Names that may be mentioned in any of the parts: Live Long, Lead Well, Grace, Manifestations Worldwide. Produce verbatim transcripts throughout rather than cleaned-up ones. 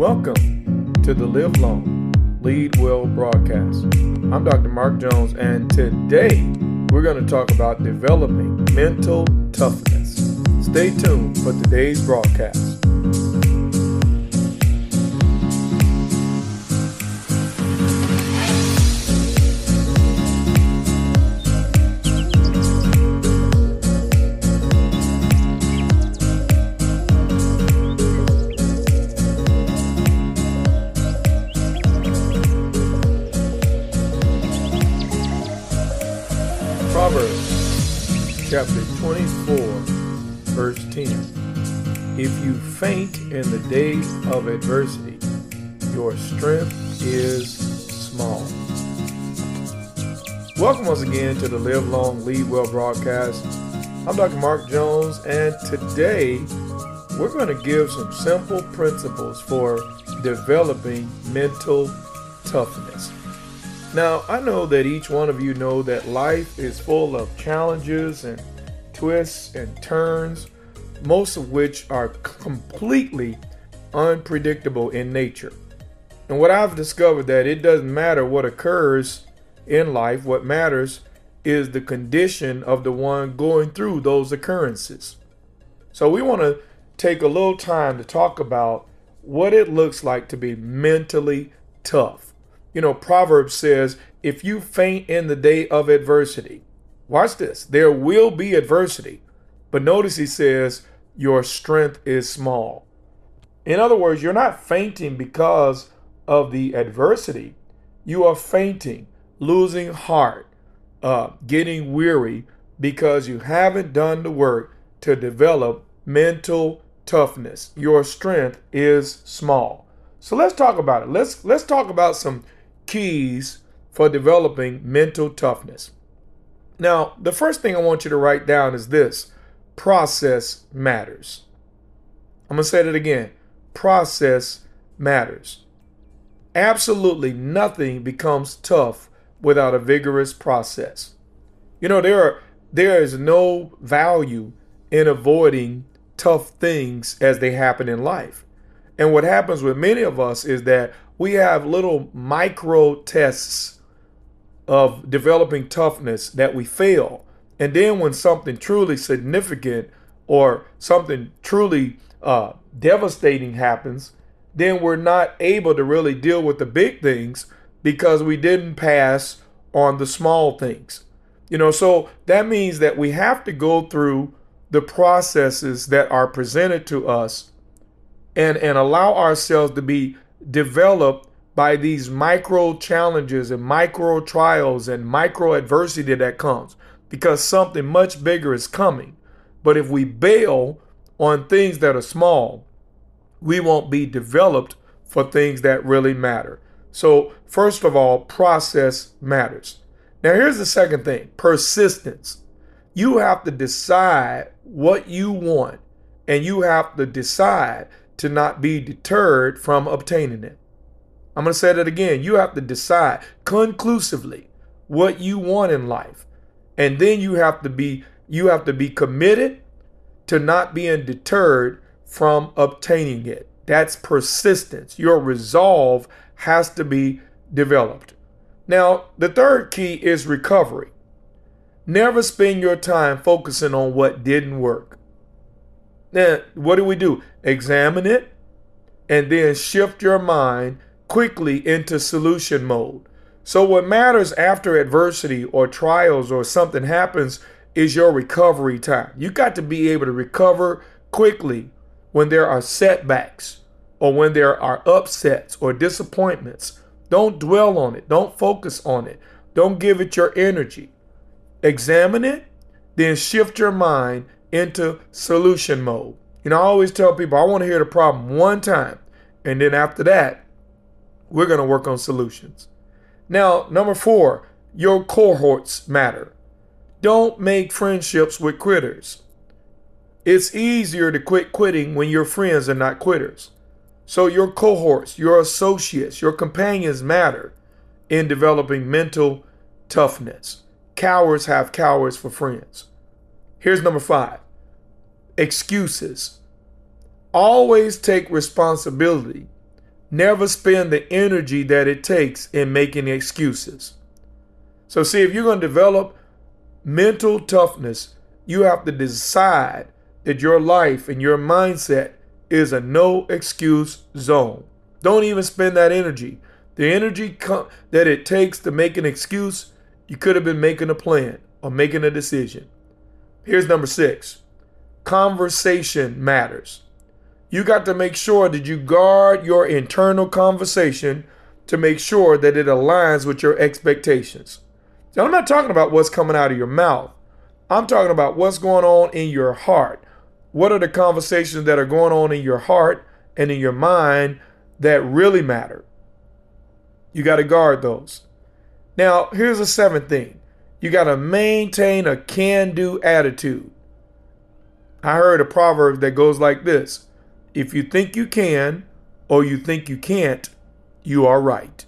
Welcome to the Live Long, Lead Well broadcast. I'm Doctor Mark Jones, and today we're going to talk about developing mental toughness. Stay tuned for today's broadcast. Chapter twenty-four, verse ten. If you faint in the day of adversity, your strength is small. Welcome once again to the Live Long, Lead Well broadcast. I'm Doctor Mark Jones, and today we're going to give some simple principles for developing mental toughness. Now, I know that each one of you know that life is full of challenges and twists and turns, most of which are completely unpredictable in nature. And what I've discovered that it doesn't matter what occurs in life, what matters is the condition of the one going through those occurrences. So we want to take a little time to talk about what it looks like to be mentally tough. You know, Proverbs says, if you faint in the day of adversity, watch this, there will be adversity. But notice he says, your strength is small. In other words, you're not fainting because of the adversity. You are fainting, losing heart, uh, getting weary because you haven't done the work to develop mental toughness. Your strength is small. So let's talk about it. Let's, let's talk about some keys for developing mental toughness. Now, the first thing I want you to write down is this: process matters. I'm going to say that again. Process matters. Absolutely nothing becomes tough without a vigorous process. You know, there are, there is no value in avoiding tough things as they happen in life. And what happens with many of us is that we have little micro tests of developing toughness that we fail. And then when something truly significant or something truly uh, devastating happens, then we're not able to really deal with the big things because we didn't pass on the small things. You know, so that means that we have to go through the processes that are presented to us and, and allow ourselves to be developed by these micro challenges and micro trials and micro adversity that comes, because something much bigger is coming. But if we bail on things that are small, we won't be developed for things that really matter. So first of all, process matters. Now here's the second thing: persistence. You have to decide what you want, and you have to decide to not be deterred from obtaining it. I'm going to say that again. You have to decide conclusively what you want in life. And then you have to be, you have to be committed to not being deterred from obtaining it. That's persistence. Your resolve has to be developed. Now, the third key is recovery. Never spend your time focusing on what didn't work. Now, what do we do? Examine it and then shift your mind quickly into solution mode. So what matters after adversity or trials or something happens is your recovery time. You got to be able to recover quickly when there are setbacks or when there are upsets or disappointments. Don't dwell on it. Don't focus on it. Don't give it your energy. Examine it, then shift your mind into solution mode. You know, I always tell people, I want to hear the problem one time, and then after that, we're going to work on solutions. Now, number four, your cohorts matter. Don't make friendships with quitters. It's easier to quit quitting when your friends are not quitters. So your cohorts, your associates, your companions matter in developing mental toughness. Cowards have cowards for friends. Here's number five, excuses. Always take responsibility Never spend the energy that it takes in making excuses. So see, if you're going to develop mental toughness, you have to decide that your life and your mindset is a no excuse zone. Don't even spend that energy. The energy com- that it takes to make an excuse, you could have been making a plan or making a decision. Here's number six. Conversation matters. You got to make sure that you guard your internal conversation to make sure that it aligns with your expectations. Now, I'm not talking about what's coming out of your mouth. I'm talking about what's going on in your heart. What are the conversations that are going on in your heart and in your mind that really matter? You got to guard those. Now, here's the seventh thing. You got to maintain a can-do attitude. I heard a proverb that goes like this. If you think you can or you think you can't, you are right.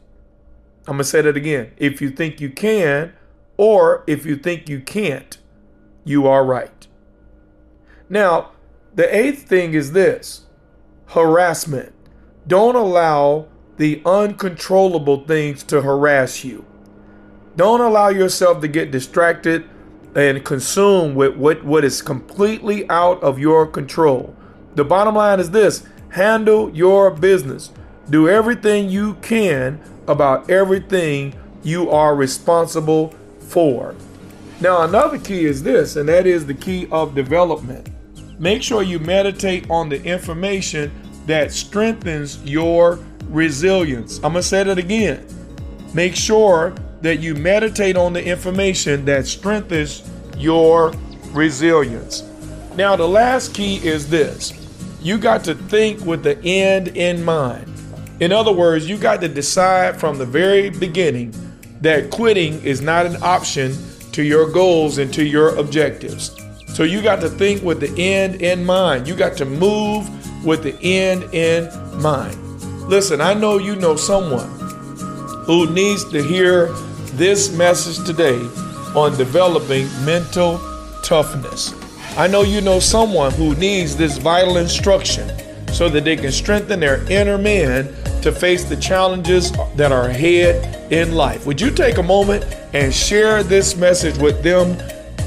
I'm going to say that again. If you think you can or if you think you can't, you are right. Now, the eighth thing is this. Harassment. Don't allow the uncontrollable things to harass you. Don't allow yourself to get distracted and consumed with what, what is completely out of your control. The bottom line is this. Handle your business. Do everything you can about everything you are responsible for. Now, another key is this, and that is the key of development. Make sure you meditate on the information that strengthens your resilience. I'm going to say that again. Make sure that you meditate on the information that strengthens your resilience. Now, the last key is this. You got to think with the end in mind. In other words, you got to decide from the very beginning that quitting is not an option to your goals and to your objectives. So you got to think with the end in mind. You got to move with the end in mind. Listen, I know you know someone who needs to hear this message today on developing mental toughness. I know you know someone who needs this vital instruction so that they can strengthen their inner man to face the challenges that are ahead in life. Would you take a moment and share this message with them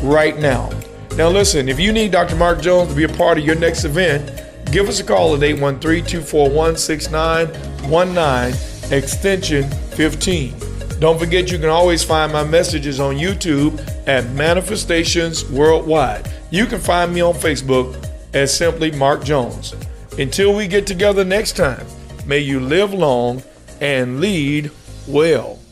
right now? Now listen, if you need Doctor Mark Jones to be a part of your next event, give us a call at eight one three, two four one, six nine one nine, extension fifteen. Don't forget, you can always find my messages on YouTube at Manifestations Worldwide. You can find me on Facebook as simply Mark Jones. Until we get together next time, may you live long and lead well.